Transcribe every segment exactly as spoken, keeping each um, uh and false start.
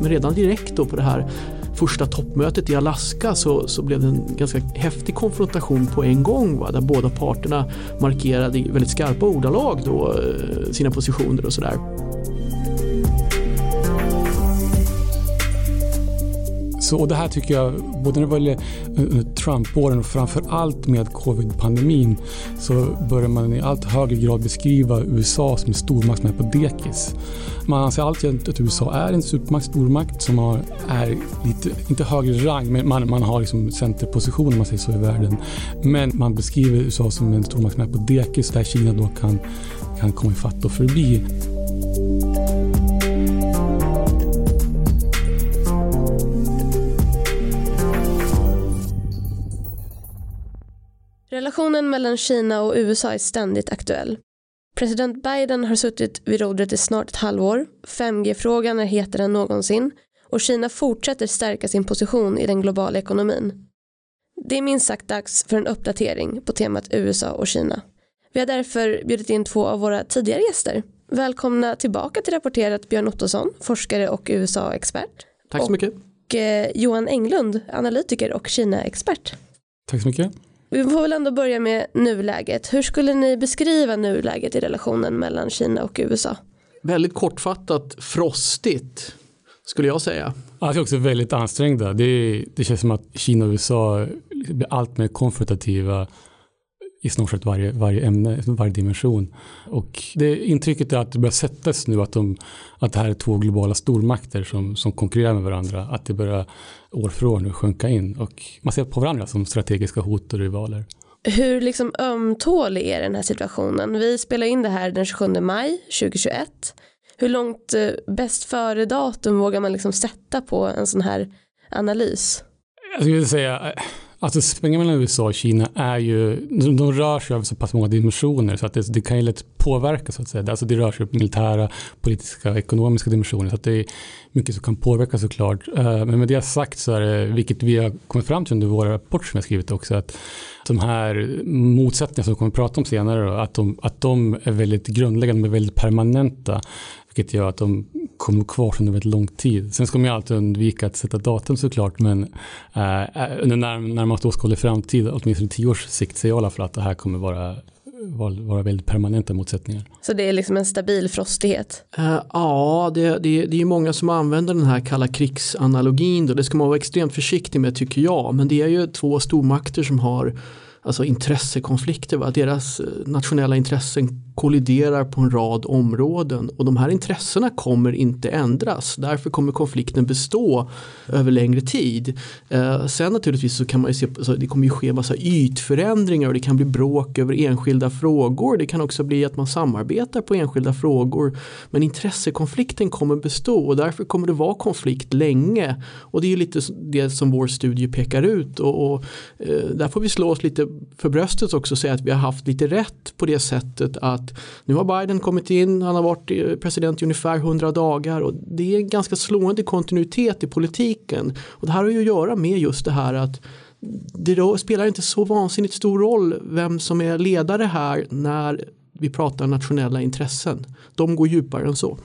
Men redan direkt då på det här första toppmötet i Alaska så, så blev det en ganska häftig konfrontation på en gång, va? Där båda parterna markerade i väldigt skarpa ordalag då, sina positioner och sådär. Så, och det här tycker jag, både när det var Trump-åren och framförallt med covid-pandemin, så börjar man i allt högre grad beskriva U S A som en stormakt som är på dekis. Man anser alltid att U S A är en supermakt, stormakt som har, är lite, inte högre rang, men man, man har liksom centerposition om man säger så i världen. Men man beskriver U S A som en stormakt som är på dekis där Kina då kan, kan komma i fatt och förbi. Relationen mellan Kina och U S A är ständigt aktuell. President Biden har suttit vid rodret i snart ett halvår, fem G-frågan är hetare än någonsin och Kina fortsätter stärka sin position i den globala ekonomin. Det är minst sagt dags för en uppdatering på temat U S A och Kina. Vi har därför bjudit in två av våra tidigare gäster. Välkomna tillbaka till Rapporterat Björn Ottosson, forskare och U S A-expert. Tack så mycket. Och eh, Johan Englund, analytiker och Kina-expert. Tack så mycket. Vi får väl ändå börja med nuläget. Hur skulle ni beskriva nuläget i relationen mellan Kina och U S A? Väldigt kortfattat, frostigt skulle jag säga. Alltså också väldigt ansträngda. Det, det känns som att Kina och U S A blir allt mer konfrontativa i snart sett varje, varje ämne, varje dimension. Och det intrycket är att det börjar sättas nu att, de, att det här är två globala stormakter som, som konkurrerar med varandra. Att det börjar år för år nu sjunka in. Och man ser på varandra som strategiska hot och rivaler. Hur liksom ömtålig är den här situationen? Vi spelar in det här den tjugosjunde maj tjugohundratjugoett. Hur långt bäst före datum vågar man liksom sätta på en sån här analys? Jag skulle säga... Alltså spänningen mellan U S A och Kina är ju, de rör sig över så pass många dimensioner så att det, det kan ju lätt påverka så att säga. Alltså det rör sig på militära, politiska och ekonomiska dimensioner så att det är mycket som kan påverka såklart. Men med det sagt så är det, vilket vi har kommit fram till under våra rapporter som jag skrivit också, att de här motsättningarna som vi kommer att prata om senare då, att, de, att de är väldigt grundläggande, de är väldigt permanenta. Vilket gör att de kommer kvar under väldigt lång tid. Sen ska man ju alltid undvika att sätta datum såklart. Men eh, under närmast åskådlig framtid, åtminstone tio års sikt, säger jag i alla fall att det här kommer vara, vara, vara väldigt permanenta motsättningar. Så det är liksom en stabil frostighet? Uh, ja, det, det, det är många som använder den här kalla krigsanalogin. Då. Det ska man vara extremt försiktig med tycker jag. Men det är ju två stormakter som har... Alltså intressekonflikter, va? Deras nationella intressen kolliderar på en rad områden och de här intressena kommer inte ändras. Därför kommer konflikten bestå över längre tid. Eh, sen naturligtvis så kan man ju se, alltså, det kommer ju ske massa ytförändringar och det kan bli bråk över enskilda frågor. Det kan också bli att man samarbetar på enskilda frågor. Men intressekonflikten kommer bestå och därför kommer det vara konflikt länge. Och det är ju lite det som vår studie pekar ut och, och eh, där får vi slå oss lite för bröstet också, säga att vi har haft lite rätt på det sättet att nu har Biden kommit in, han har varit president i ungefär hundra dagar och det är en ganska slående kontinuitet i politiken och det här har ju att göra med just det här att det då spelar inte så vansinnigt stor roll vem som är ledare här när vi pratar nationella intressen. De går djupare än så.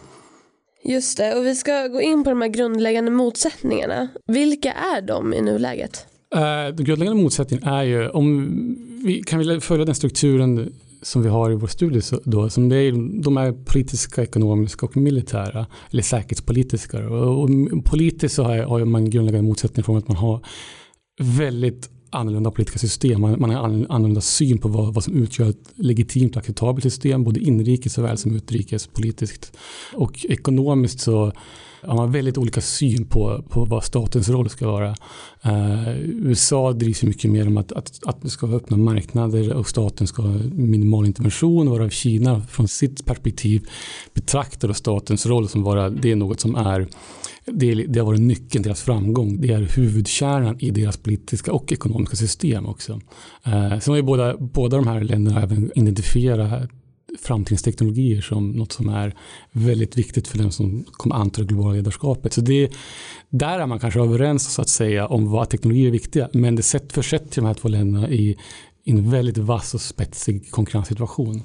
Just det, och vi ska gå in på de här grundläggande motsättningarna. Vilka är de i nuläget? Uh, den grundläggande motsättningen är ju om vi kan vi följa den strukturen som vi har i vår studie så, då, som det är, de är politiska, ekonomiska och militära eller säkerhetspolitiska och, och politiskt så har, har man grundläggande motsättningar från att man har väldigt annorlunda politiska system, man, man har annorlunda syn på vad, vad som utgör ett legitimt och acceptabelt system, både inrikes såväl som utrikes, politiskt och ekonomiskt så har man väldigt olika syn på, på vad statens roll ska vara. Eh, U S A drivs mycket mer om att, att, att vi ska öppna marknader och staten ska ha minimal intervention, varav Kina från sitt perspektiv betraktar statens roll som vara, det är något som är Det, det har varit nyckeln till deras framgång. Det är huvudkärnan i deras politiska och ekonomiska system också. Eh, sen har ju båda, båda de här länderna även identifierat framtidens teknologier som något som är väldigt viktigt för den som kommer anta det globala ledarskapet. Så det, där är man kanske överens så att säga om vad teknologier är viktiga. Men det sätt försätter de här två länderna i, i en väldigt vass och spetsig konkurrenssituation.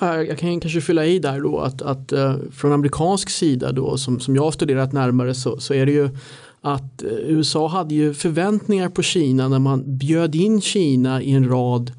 Jag kan kanske fylla i där då att, att från amerikansk sida då som, som jag har studerat närmare så, så är det ju att U S A hade ju förväntningar på Kina när man bjöd in Kina i en rad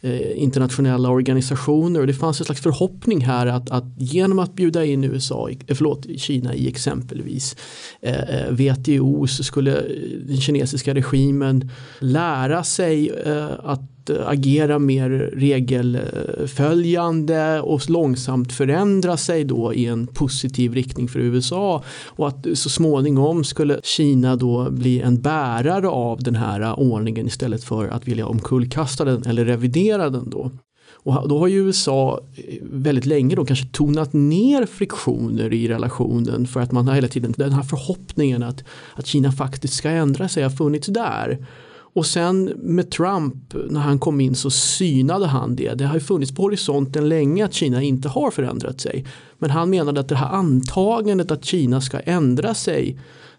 eh, internationella organisationer, och det fanns en slags förhoppning här att, att genom att bjuda in U S A, förlåt, Kina i exempelvis eh, W T O så skulle den kinesiska regimen lära sig eh, att agera mer regelföljande och långsamt förändra sig då i en positiv riktning för U S A, och att så småningom skulle Kina då bli en bärare av den här ordningen istället för att vilja omkullkasta den eller revidera den då. Och då har ju U S A väldigt länge då kanske tonat ner friktioner i relationen för att man har hela tiden den här förhoppningen att, att Kina faktiskt ska ändra sig har funnits där. Och sen med Trump, när han kom in så synade han det. Det har ju funnits på horisonten länge att Kina inte har förändrat sig. Men han menade att det här antagandet att Kina ska ändra sig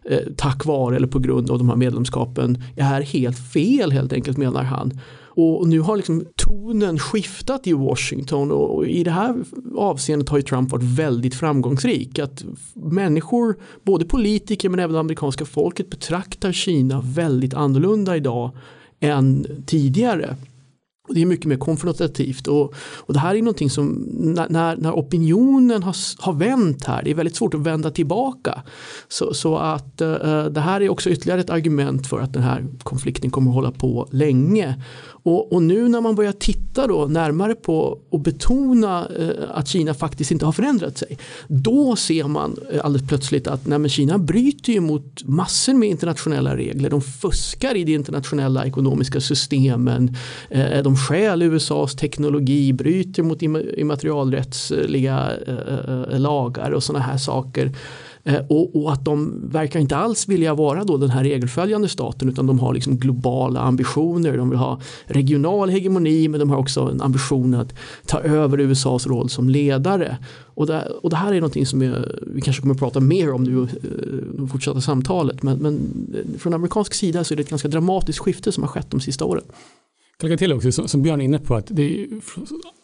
eh, tack vare eller på grund av de här medlemskapen är här helt fel, helt enkelt, menar han. Och nu har liksom tonen skiftat i Washington, och i det här avseendet har ju Trump varit väldigt framgångsrik. Att människor, både politiker men även det amerikanska folket, betraktar Kina väldigt annorlunda idag än tidigare. Och det är mycket mer konfrontativt, och, och det här är någonting som när, när opinionen har, har vänt här, det är väldigt svårt att vända tillbaka. Så, så att eh, det här är också ytterligare ett argument för att den här konflikten kommer att hålla på länge. Och, och nu när man börjar titta då närmare på och betona eh, att Kina faktiskt inte har förändrat sig, då ser man eh, alldeles plötsligt att nej, men Kina bryter ju mot massor med internationella regler. De fuskar i de internationella ekonomiska systemen, eh, de skäl U S As teknologi, bryter mot immaterialrättsliga eh, lagar och sådana här saker. Eh, och, och att de verkar inte alls vilja vara då den här regelföljande staten, utan de har liksom globala ambitioner. De vill ha regional hegemoni, men de har också en ambition att ta över U S As roll som ledare. Och det, och det här är någonting som är, vi kanske kommer att prata mer om nu i fortsatta samtalet. Men, men från amerikansk sida så är det ett ganska dramatiskt skifte som har skett de sista åren. Jag lägger till också, som Björn är inne på, att det,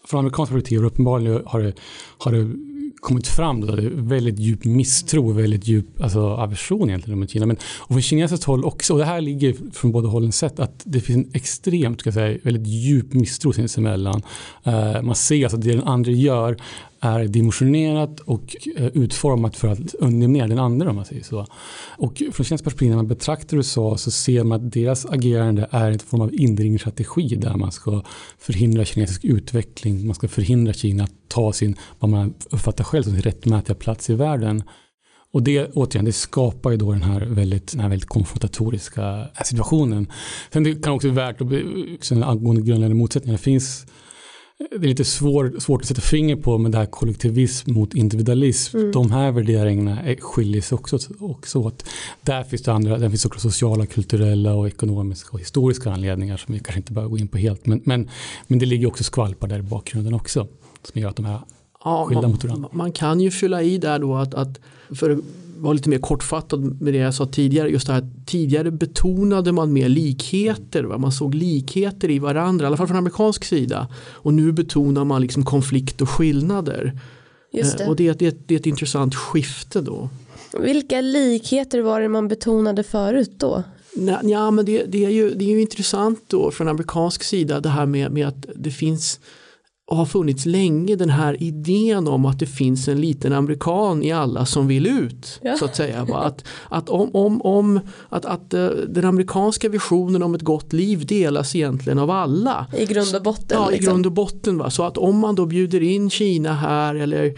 från amerikansk perspektiv uppenbarligen har det, har det kommit fram då, det är väldigt djup misstro, väldigt djup alltså, aversion egentligen mot Kina. Men, och från kinesiskt håll också, och det här ligger från båda hållen sett, att det finns en extremt, ska jag säga, väldigt djup misstro sinsemellan. Uh, man ser alltså att det den andra gör är dimensionerat och utformat för att underminera den andra, om man säger så. Och från kinesiskt perspektiv, när man betraktar U S A, så ser man att deras agerande är en form av indringstrategi där man ska förhindra kinesisk utveckling, man ska förhindra Kina att ta sin, vad man uppfattar själv som sin rättmätiga plats i världen. Och det, återigen, det skapar ju då den här väldigt, den här väldigt konfrontatoriska situationen. Sen det kan också vara värt att också angående grundläggande motsättningar finns. Det är lite svår, svårt att sätta finger på, men det här kollektivism mot individualism, mm. de här värderingarna skiljer sig också, också åt. Där finns det andra, där finns också sociala, kulturella och ekonomiska och historiska anledningar som vi kanske inte behöver gå in på helt. Men, men, men det ligger också skvalpar där i bakgrunden också, som gör att de här ja, skilda mot varandra. Man kan ju fylla i där då att, att för var lite mer kortfattad med det jag sa tidigare, just det här tidigare betonade man mer likheter, va? Man såg likheter i varandra, i alla fall från amerikansk sida, och nu betonar man liksom konflikt och skillnader. Just det. Eh, och det, det, det är ett intressant skifte då. Vilka likheter var det man betonade förut då? Nä, ja, men det, det, är ju, det är ju intressant då från amerikansk sida, det här med, med att det finns och har funnits länge den här idén om att det finns en liten amerikan i alla som vill ut, ja. Så att säga. Va? Att, att, om, om, om, att, att den amerikanska visionen om ett gott liv delas egentligen av alla. I grund och botten. Ja, liksom. I grund och botten. Va? Så att om man då bjuder in Kina här, eller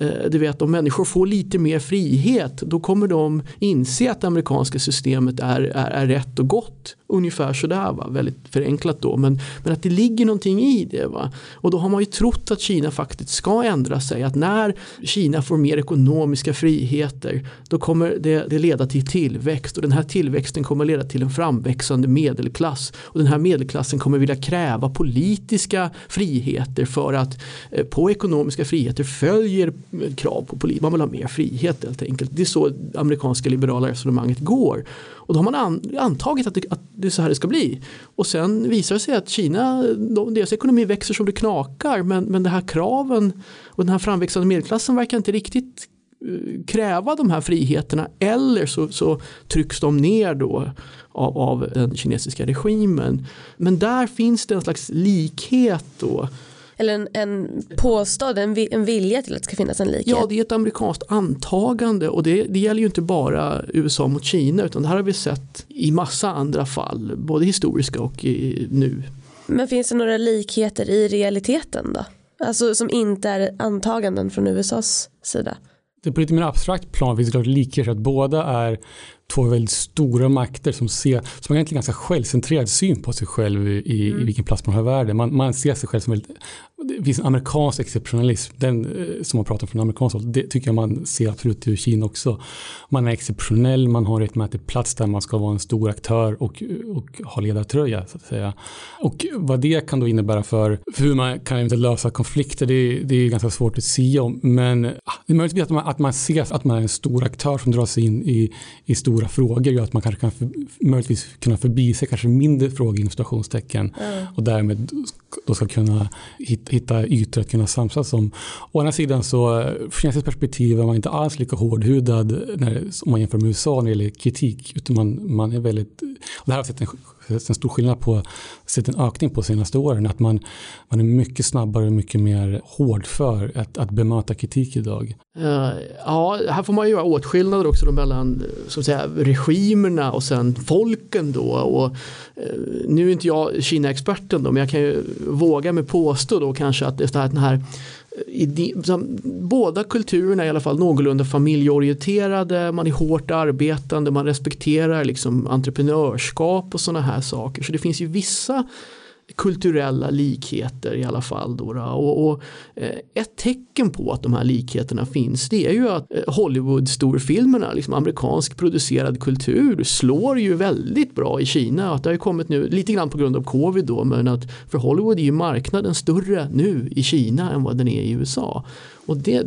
eh, du vet, om människor får lite mer frihet, då kommer de inse att det amerikanska systemet är, är, är rätt och gott. Ungefär sådär, va? Väldigt förenklat då. Men, men att det ligger någonting i det, va? Och då har man ju trott att Kina faktiskt ska ändra sig. Att när Kina får mer ekonomiska friheter, då kommer det, det leda till tillväxt. Och den här tillväxten kommer leda till en framväxande medelklass. Och den här medelklassen kommer vilja kräva politiska friheter, för att eh, på ekonomiska friheter följer krav på politik. Man vill ha mer frihet helt enkelt. Det är så amerikanska liberala resonemanget går. Och då har man an, antagit att det, att det är så här det ska bli. Och sen visar det sig att Kina, deras ekonomi växer som det knakar. ökar, men, men de här kraven och den här framväxande medelklassen verkar inte riktigt kräva de här friheterna, eller så, så trycks de ner då av, av den kinesiska regimen. Men där finns det en slags likhet då. Eller en, en påstådd, en, en vilja till att det ska finnas en likhet. Ja, det är ett amerikanskt antagande, och det, det gäller ju inte bara U S A mot Kina, utan det här har vi sett i massa andra fall, både historiska och i, nu. Men finns det några likheter i realiteten då? Alltså som inte är antaganden från U S As sida? Det på lite mer abstrakt plan finns det klart likheter att båda är två väldigt stora makter som ser, som har egentligen ganska självcentrerad syn på sig själv i, mm. i vilken plats man har i världen. Man, man ser sig själv som väldigt, det finns en amerikansk exceptionalism, den som man pratar om från amerikanskt håll, det tycker jag man ser absolut i Kina också. Man är exceptionell, man har ett mätet plats där man ska vara en stor aktör och, och ha ledartröja så att säga. Och vad det kan då innebära för, för hur man kan inte lösa konflikter, det, det är ganska svårt att se om, men det är möjligtvis att man, att man ser att man är en stor aktör som drar sig in i, i stor stora frågor gör att man kanske kan för, möjligtvis kunna förbi sig kanske mindre frågor inom stationstecken mm. och därmed då ska kunna hitta, hitta ytor att kunna samsas om. Å andra sidan så kinesiskt perspektiv är man inte alls lika hårdhudad när, om man jämför med U S A när det gäller kritik, utan man, man är väldigt, och det här har sett en, en stor skillnad på, sett en ökning på de senaste åren, att man, man är mycket snabbare och mycket mer hård för att, att bemöta kritik idag. Uh, ja, här får man ju göra åtskillnader också då mellan, så att säga, regimerna och sen folken då, och uh, nu är inte jag Kina-experten då, men jag kan ju våga mig påstå då kanske att det här, den här idé, båda kulturerna är i alla fall någorlunda familjeorienterade, man är hårt arbetande, man respekterar liksom entreprenörskap och sådana här saker, så det finns ju vissa kulturella likheter i alla fall då, och, och ett tecken på att de här likheterna finns, det är ju att Hollywood-storfilmerna, liksom amerikansk producerad kultur, slår ju väldigt bra i Kina, att det har ju kommit nu lite grann på grund av covid då, men att för Hollywood är ju marknaden större nu i Kina än vad den är i U S A, och det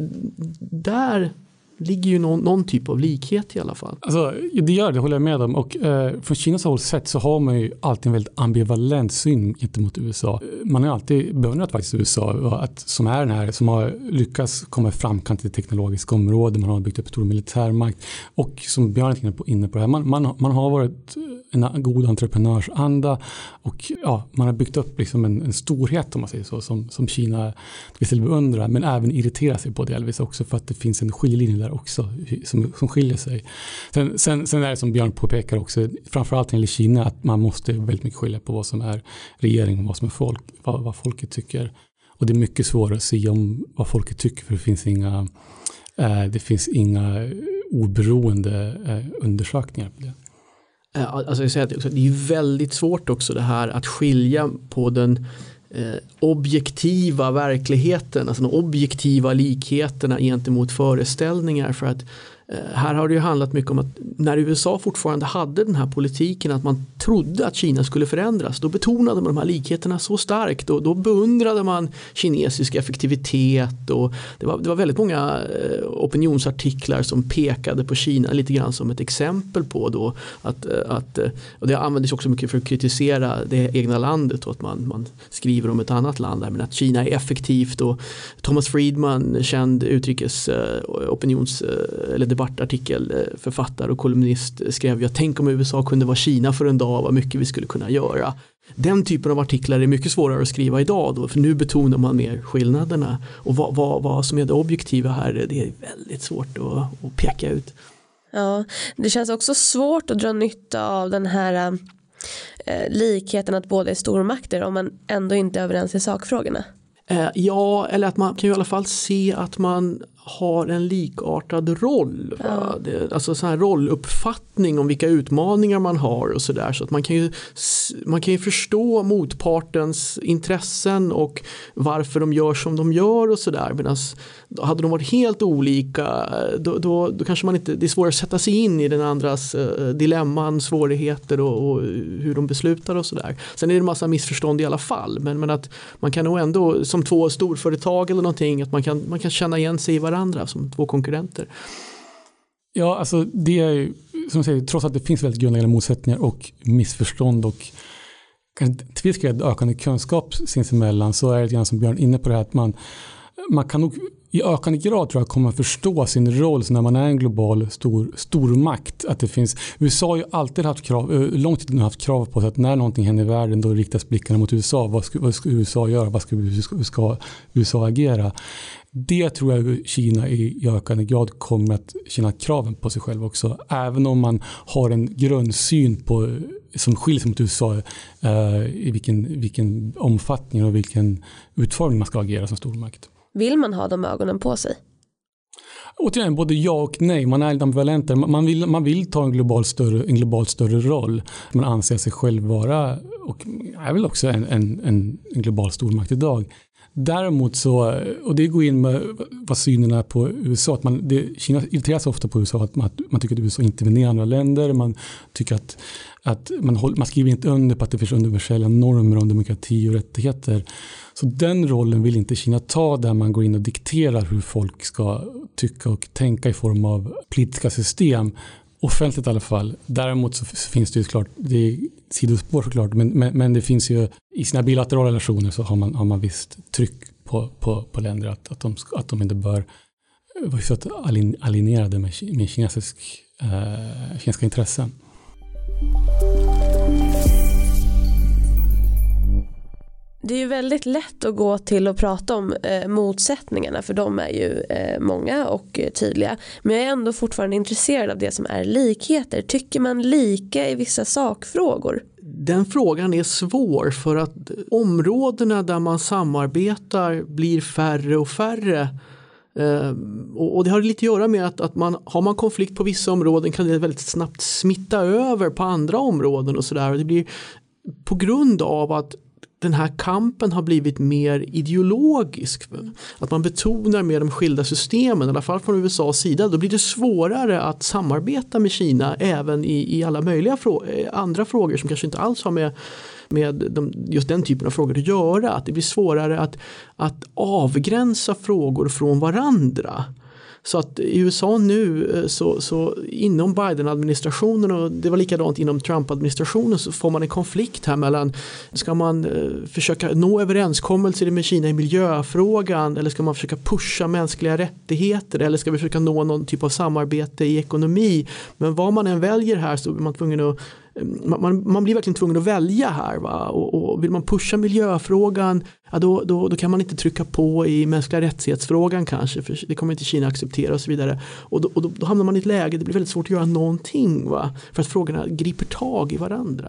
där ligger ju någon, någon typ av likhet i alla fall. Alltså, det gör det, håller jag med om. Och eh, från Kinas håll sett så har man ju alltid en väldigt ambivalent syn gentemot U S A. Man har alltid beundrat faktiskt U S A, att, som är den här, som har lyckats komma framkant i teknologiska områden, man har byggt upp stor militärmakt, och som Björn är inne på det här, man, man, man har varit en god entreprenörsanda, och ja, man har byggt upp liksom en, en storhet, om man säger så, som, som Kina vill beundra, men även irritera sig på delvis också, för att det finns en skiljelinje där också som, som skiljer sig. Sen, sen, sen är det som Björn påpekar också, framförallt i Kina, att man måste väldigt mycket skilja på vad som är regering och vad som är folk, vad, vad folket tycker. Och det är mycket svårare att se om vad folket tycker, för det finns inga, eh, det finns inga oberoende eh, undersökningar på det. Alltså jag säger att det är väldigt svårt också det här att skilja på den eh, objektiva verkligheten, alltså de objektiva likheterna gentemot föreställningar, för att eh, här har det ju handlat mycket om att när U S A fortfarande hade den här politiken att man trodde att Kina skulle förändras, då betonade man de här likheterna så starkt, och då beundrade man kinesisk effektivitet, och det var, det var väldigt många opinionsartiklar som pekade på Kina lite grann som ett exempel på då att, att, och det användes också mycket för att kritisera det egna landet, och att man, man skriver om ett annat land där, men att Kina är effektivt, och Thomas Friedman, känd utrikes opinions eller debattartikelförfattare och kolumnist, skrev jag tänk om U S A kunde vara Kina för en dag, vad mycket vi skulle kunna göra. Den typen av artiklar är mycket svårare att skriva idag då, för nu betonar man mer skillnaderna, och vad, vad, vad som är det objektiva här, det är väldigt svårt att, att peka ut. Ja, det känns också svårt att dra nytta av den här eh, likheten att båda är stormakter om man ändå inte är överens i sakfrågorna. Eh, ja, eller att man kan ju i alla fall se att man har en likartad roll. Va? Det, alltså så här rolluppfattning om vilka utmaningar man har och sådär. Så att man kan ju, man kan ju förstå motpartens intressen och varför de gör som de gör och sådär. Medan hade de varit helt olika, då, då, då kanske man inte, det är svårare att sätta sig in i den andras eh, dilemman, svårigheter och, och hur de beslutar och sådär. Sen är det en massa missförstånd i alla fall. Men, men att man kan nog ändå, som två storföretag eller någonting, att man kan, man kan känna igen sig i varandra andra som två konkurrenter. Ja, alltså det är ju, som jag säger, trots att det finns väldigt grundläggande motsättningar och missförstånd och tviskad ökande kunskap sinsemellan, så är det grann som Björn inne på det här, att man, man kan nog i ökande grad tror jag kommer förstå sin roll så när man är en global stor, stor makt, att det finns, U S A har ju alltid haft krav, långt tid nu haft krav på sig att när någonting händer i världen då riktas blickarna mot U S A, vad ska, vad ska U S A göra, vad ska, ska, ska U S A agera? Det tror jag Kina i ökande grad kommer att känna kraven på sig själv också, även om man har en grundsyn på som skiljer sig mot U S A eh, i vilken, vilken omfattning och vilken utformning man ska agera som stormakt. Vill man ha de ögonen på sig? Återigen, både ja och nej. Man är ambivalenter. Man vill, man vill ta en global större, en global större roll. Man anser sig själv vara, och är väl också en, en, en global stormakt idag. Däremot så, och det går in med vad synen är på U S A, att man, det, Kina irriterar sig ofta på U S A, att man, man tycker att U S A intervenerar i andra länder, man tycker att, att man, håller, man skriver inte under på att det finns universella normer om demokrati och rättigheter. Så den rollen vill inte Kina ta, där man går in och dikterar hur folk ska tycka och tänka i form av politiska system, offentligt i alla fall. Däremot så finns det ju klart, det är sidospår såklart, men, men, men det finns ju i sina bilaterala relationer så har man, har man visst tryck på, på, på länder att, att, de, att de inte bör vara så att alienerade med, med kinesisk, eh, kinesiska intressen. Det är ju väldigt lätt att gå till och prata om eh, motsättningarna, för de är ju eh, många och eh, tydliga. Men jag är ändå fortfarande intresserad av det som är likheter. Tycker man lika i vissa sakfrågor? Den frågan är svår, för att områdena där man samarbetar blir färre och färre. Eh, och, och det har lite att göra med att, att man, har man konflikt på vissa områden kan det väldigt snabbt smitta över på andra områden och sådär. Och det blir på grund av att den här kampen har blivit mer ideologisk. Att man betonar mer de skilda systemen, i alla fall från U S A:s sida. Då blir det svårare att samarbeta med Kina även i, i alla möjliga frå- andra frågor som kanske inte alls har med, med de, just den typen av frågor att göra. Att det blir svårare att, att avgränsa frågor från varandra. Så att i U S A nu, så, så inom Biden-administrationen, och det var likadant inom Trump-administrationen, så får man en konflikt här mellan, ska man försöka nå överenskommelser med Kina i miljöfrågan, eller ska man försöka pusha mänskliga rättigheter, eller ska vi försöka nå någon typ av samarbete i ekonomi? Men vad man än väljer här så är man tvungen att Man, man blir verkligen tvungen att välja här, va? Och, och vill man pusha miljöfrågan, ja, då, då, då kan man inte trycka på i mänskliga rättighetsfrågan kanske, för det kommer inte Kina acceptera och så vidare. Och då, och då, då hamnar man i ett läge, det blir väldigt svårt att göra någonting, va? För att frågorna griper tag i varandra.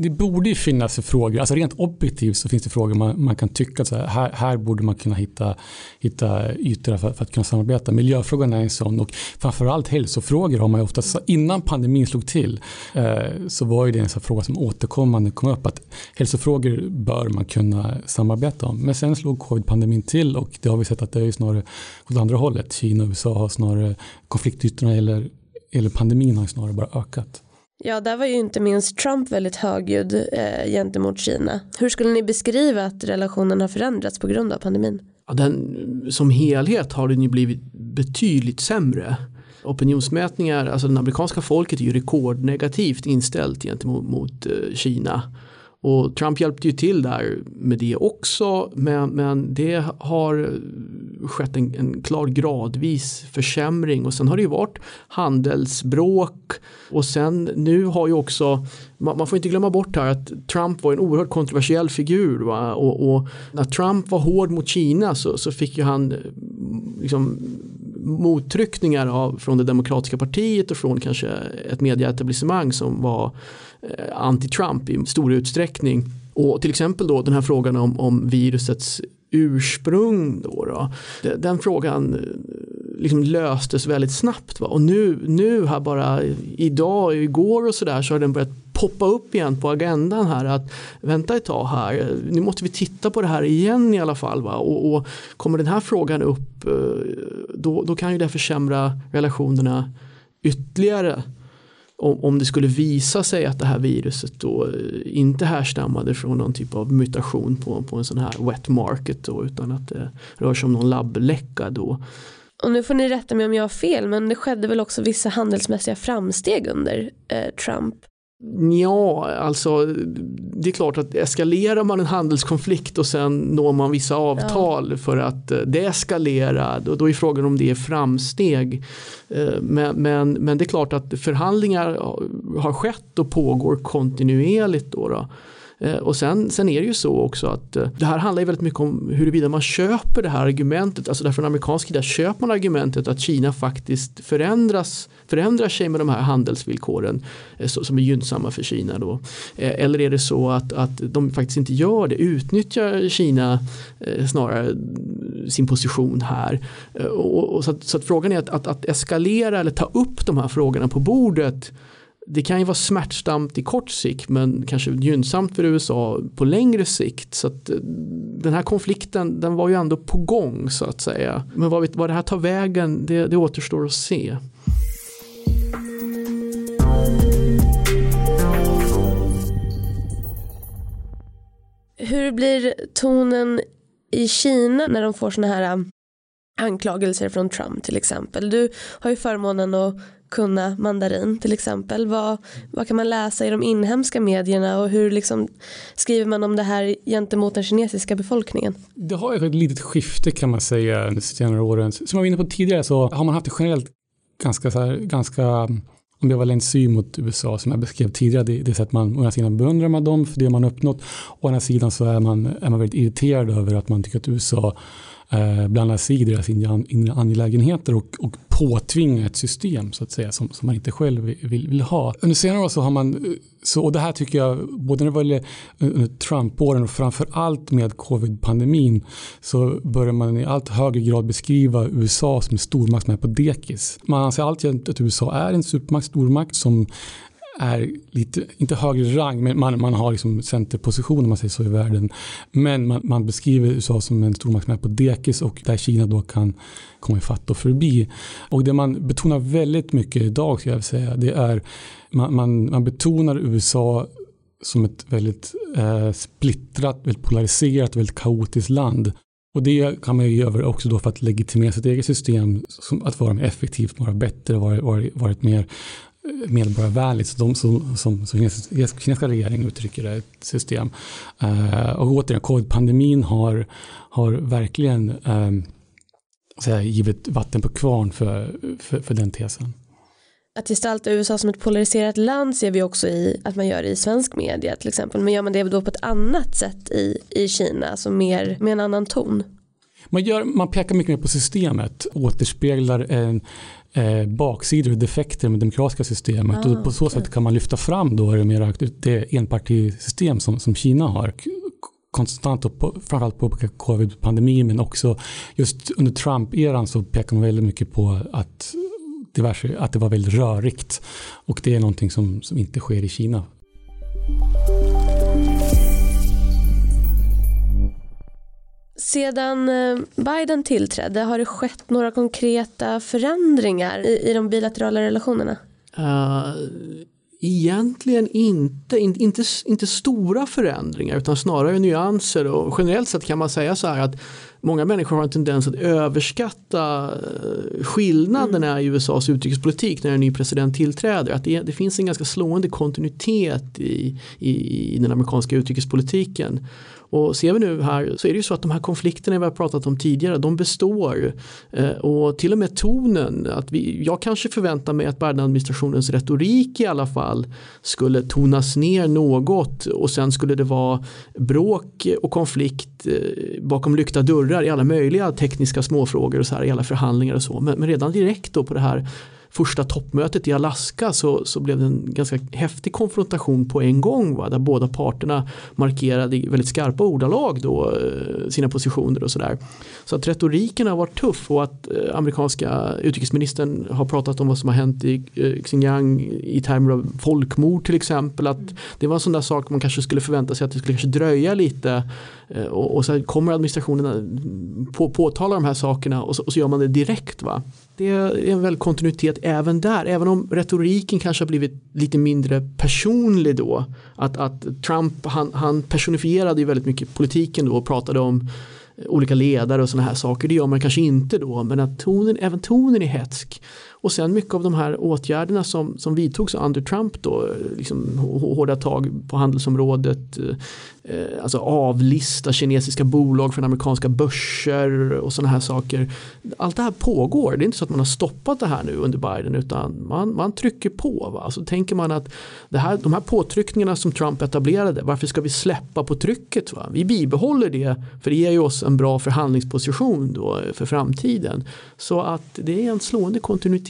Det borde ju finnas frågor, alltså rent objektivt så finns det frågor man, man kan tycka att så här, här borde man kunna hitta, hitta ytor för, för att kunna samarbeta. Miljöfrågan är en sån, och framförallt hälsofrågor har man ju ofta, innan pandemin slog till eh, så var ju det en sån fråga som återkommande kom upp, att hälsofrågor bör man kunna samarbeta om. Men sen slog covid-pandemin till, och det har vi sett att det är ju snarare åt andra hållet. Kina och U S A har snarare konfliktytorna, eller, eller pandemin har ju snarare bara ökat. Ja, där var ju inte minst Trump väldigt högljudd eh, gentemot Kina. Hur skulle ni beskriva att relationen har förändrats på grund av pandemin? Ja, den, som helhet har den ju blivit betydligt sämre. Opinionsmätningar, alltså det amerikanska folket är ju rekordnegativt inställt gentemot mot, eh, Kina. Och Trump hjälpte ju till där med det också, men, men det har skett en, en klar gradvis försämring, och sen har det ju varit handelsbråk, och sen nu har ju också, man, man får inte glömma bort här att Trump var en oerhört kontroversiell figur, va? Och, och när Trump var hård mot Kina så, så fick ju han liksom mottryckningar av, från det demokratiska partiet och från kanske ett medieetablissemang som var anti-Trump i stor utsträckning. Och till exempel då den här frågan om, om virusets ursprung då då, den frågan liksom löstes väldigt snabbt, va? Och nu, nu här bara idag, igår och sådär, så har den börjat poppa upp igen på agendan här, att vänta ett tag här, nu måste vi titta på det här igen i alla fall, va? Och, och kommer den här frågan upp då, då kan ju det försämra relationerna ytterligare. Om det skulle visa sig att det här viruset då inte härstammade från någon typ av mutation på, på en sån här wet market då, utan att det rör sig om någon labbläcka då. Och nu får ni rätta mig om jag har fel, men det skedde väl också vissa handelsmässiga framsteg under eh, Trump? Ja, alltså det är klart att eskalerar man en handelskonflikt och sen når man vissa avtal ja. för att det eskalerar, och då är frågan om det är framsteg. Men, men, men det är klart att förhandlingar har skett och pågår kontinuerligt då då. Och sen, sen är det ju så också att det här handlar ju väldigt mycket om huruvida man köper det här argumentet. Alltså därför den amerikanska sidan köper man argumentet att Kina faktiskt förändras, förändrar sig med de här handelsvillkoren som är gynnsamma för Kina då. Eller är det så att, att de faktiskt inte gör det, utnyttjar Kina snarare sin position här. Och, och så, att, så att frågan är att, att, att eskalera eller ta upp de här frågorna på bordet. Det kan ju vara smärtsamt i kort sikt, men kanske gynnsamt för U S A på längre sikt. Så att den här konflikten, den var ju ändå på gång så att säga. Men vad, vad det här tar vägen, det, det återstår att se. Hur blir tonen i Kina när de får såna här anklagelser från Trump till exempel? Du har ju förmånen att kunna mandarin till exempel. Vad, vad kan man läsa i de inhemska medierna och hur liksom skriver man om det här gentemot den kinesiska befolkningen? Det har ju ett litet skifte kan man säga under senare åren. Som jag var inne på tidigare så har man haft en generellt ganska, så här, ganska ambivalent syn mot U S A som jag beskrev tidigare. Det, det är så att man å ena sidan beundrar man dem för det man uppnått. Å andra sidan så är man, är man väldigt irriterad över att man tycker att U S A Eh, blandar sig i deras inre angelägenheter och, och påtvinga ett system så att säga som, som man inte själv vill, vill ha. Under senare år så har man, så, och det här tycker jag både när det var under Trump-åren och framförallt med covid-pandemin så börjar man i allt högre grad beskriva U S A som en stormakt som är på dekis. Man anser alltid att U S A är en supermakt, stormakt som är lite, inte högre rang, men man, man har liksom centerposition om man säger så i världen. Men man, man beskriver U S A som en stormakt som är på dekis och där Kina då kan komma i fatt och förbi. Och det man betonar väldigt mycket idag ska jag säga, det är man, man, man betonar U S A som ett väldigt eh, splittrat, väldigt polariserat, väldigt kaotiskt land. Och det kan man ju göra också då för att legitimera sitt eget system, som att vara mer effektivt, vara bättre, vara, vara, vara ett mer medborgarvänligt, så de som, som, som kinesiska, kinesiska regeringen uttrycker det, ett system. Uh, och återigen, covid-pandemin har, har verkligen uh, så här, givit vatten på kvarn för, för, för den tesen. Att gestalta U S A som ett polariserat land ser vi också i att man gör det i svensk media till exempel. Men gör man det då på ett annat sätt i, i Kina, alltså mer, med en annan ton? Man, gör, man pekar mycket mer på systemet, återspeglar en Eh, baksidor och defekter med det demokratiska systemet ah, och på så okay. sätt kan man lyfta fram då det, mer, det enpartisystem som, som Kina har konstant och på, framförallt på covid-pandemin men också just under Trump-eran så pekar man väldigt mycket på att, diverse, att det var väldigt rörigt och det är någonting som, som inte sker i Kina. Sedan Biden tillträdde har det skett några konkreta förändringar i, i de bilaterala relationerna? Uh, egentligen inte, in, inte, inte stora förändringar utan snarare nyanser och generellt sett kan man säga så här att många människor har en tendens att överskatta skillnaderna mm. i U S As utrikespolitik när en ny president tillträder. Att det, det finns en ganska slående kontinuitet i, i, i den amerikanska utrikespolitiken. Och ser vi nu här så är det ju så att de här konflikterna vi har pratat om tidigare, de består. Och till och med tonen, att vi, jag kanske förväntar mig att Biden-administrationens retorik i alla fall skulle tonas ner något och sen skulle det vara bråk och konflikt bakom lyckta dörrar i alla möjliga tekniska småfrågor och så här, i alla förhandlingar och så. Men, men redan direkt då på det här första toppmötet i Alaska så, så blev det en ganska häftig konfrontation på en gång va? Där båda parterna markerade i väldigt skarpa ordalag då, sina positioner och sådär. Så att retoriken har varit tuff och att amerikanska utrikesministern har pratat om vad som har hänt i Xinjiang i termer av folkmord till exempel. Att det var en sån där sak man kanske skulle förvänta sig att det skulle kanske dröja lite och, och så kommer administrationen på, påtala de här sakerna och så, och så gör man det direkt va. Det är en väl kontinuitet även där. Även om retoriken kanske har blivit lite mindre personlig då. Att, att Trump, han, han personifierade ju väldigt mycket politiken då och pratade om olika ledare och såna här saker. Det gör man kanske inte då. Men att tonen, även tonen är hetsk. Och sen mycket av de här åtgärderna som, som vidtogs under Trump då, liksom hårda tag på handelsområdet, eh, alltså avlista kinesiska bolag från amerikanska börser och sådana här saker. Allt det här pågår. Det är inte så att man har stoppat det här nu under Biden, utan man, man trycker på. Va? Så tänker man att det här, de här påtryckningarna som Trump etablerade, varför ska vi släppa på trycket? Va? Vi bibehåller det, för det ger ju oss en bra förhandlingsposition då för framtiden. Så att det är en slående kontinuitet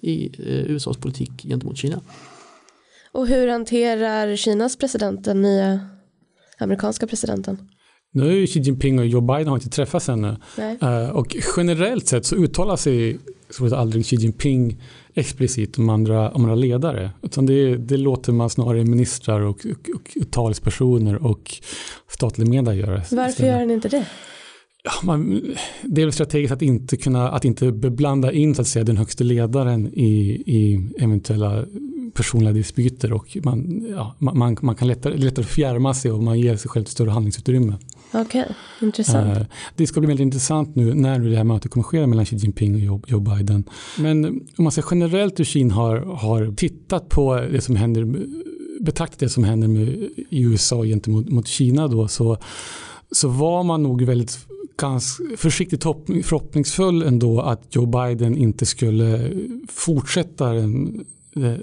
i U S A:s politik gentemot Kina. Och hur hanterar Kinas president den nya amerikanska presidenten? Nu är ju Xi Jinping och Joe Biden har inte träffats ännu. Nej. Och generellt sett så uttalar sig så aldrig Xi Jinping explicit om andra, om andra ledare. Utan det, det låter man snarare ministrar och, och, och talspersoner och statliga medier göra. Varför istället. Gör han inte det? Ja, man, det är väl strategiskt att inte, kunna, att inte beblanda in så att säga, den högsta ledaren i, i eventuella personliga dispyter. Och man, ja, man, man kan lättare, lättare fjärma sig och man ger sig själv större handlingsutrymme. Okej, okay, intressant. Uh, det ska bli väldigt intressant nu när det här mötet kommer ske mellan Xi Jinping och Joe, Joe Biden. Men om man ser generellt hur Kina har, har tittat på det som händer, betraktat det som händer med U S A gentemot mot Kina då, så, så var man nog väldigt ganska försiktigt förhoppningsfull ändå att Joe Biden inte skulle fortsätta den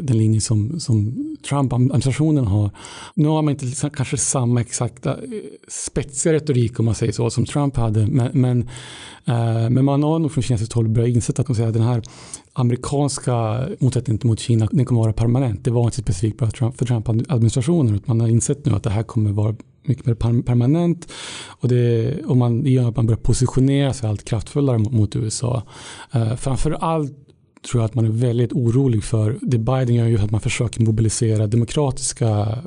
den linje som, som Trump-administrationen har. Nu har man inte liksom, kanske samma exakta spetsiga retorik om man säger så som Trump hade, men, men, eh, men man har nog från kinesiskt håll börjat insett att, att den här amerikanska motsättningen mot Kina, den kommer vara permanent. Det var inte specifikt för Trump, för Trump-administrationen, utan man har insett nu att det här kommer vara mycket mer permanent, och det, och man, det gör att man börjar positionera sig allt kraftfullare mot, mot U S A. Eh, framförallt tror jag att man är väldigt orolig för det Biden gör, ju att man försöker mobilisera demokratiska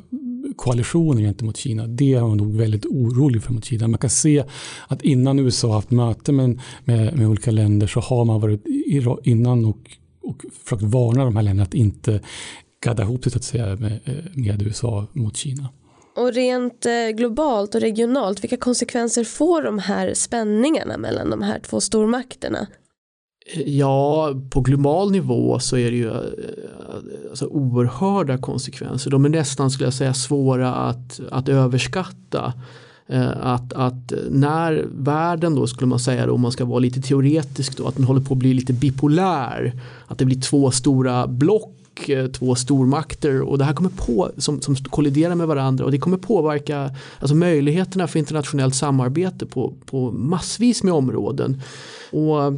koalitioner gentemot Kina. Det är man nog väldigt orolig för mot Kina. Man kan se att innan U S A har haft möte med, med, med olika länder, så har man varit innan och, och försökt varna de här länderna att inte gadda ihop sig, så att säga, med, med U S A mot Kina. Och rent globalt och regionalt, vilka konsekvenser får de här spänningarna mellan de här två stormakterna? Ja, på global nivå så är det ju alltså oerhörda konsekvenser. De är nästan, skulle jag säga, svåra att, att överskatta. Att, att när världen då, skulle man säga då, om man ska vara lite teoretisk då, att den håller på att bli lite bipolär. Att det blir två stora block, två stormakter, och det här kommer på, som, som kolliderar med varandra, och det kommer påverka alltså möjligheterna för internationellt samarbete på, på massvis med områden. Och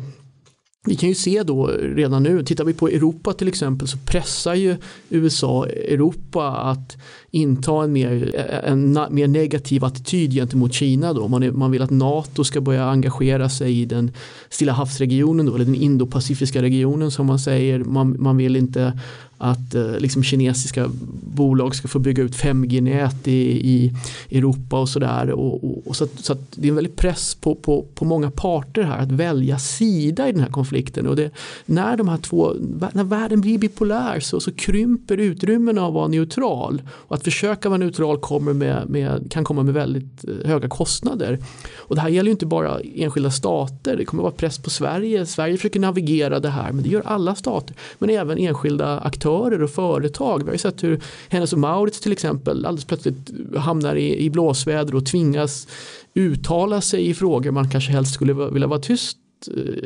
vi kan ju se då redan nu, tittar vi på Europa till exempel, så pressar ju U S A Europa att inta en mer, en na, mer negativ attityd gentemot Kina då. Man, är, man vill att NATO ska börja engagera sig i den Stilla havsregionen då, eller den indopacifiska regionen som man säger. Man, man vill inte att liksom kinesiska bolag ska få bygga ut fem G-nät i, i Europa och sådär. Och, och, och så att, så att det är en väldigt press på, på, på många parter här att välja sida i den här konflikten. Och det, när de här två, när världen blir bipolär, så, så krymper utrymmen av att vara neutral. Och att försöka vara neutral kommer med, med, kan komma med väldigt höga kostnader. Och det här gäller ju inte bara enskilda stater. Det kommer vara press på Sverige. Sverige försöker navigera det här, men det gör alla stater. Men även enskilda aktörer och företag. Vi har ju sett hur Hennes och Mauritz till exempel alldeles plötsligt hamnar i, i blåsväder och tvingas uttala sig i frågor man kanske helst skulle vilja vara tyst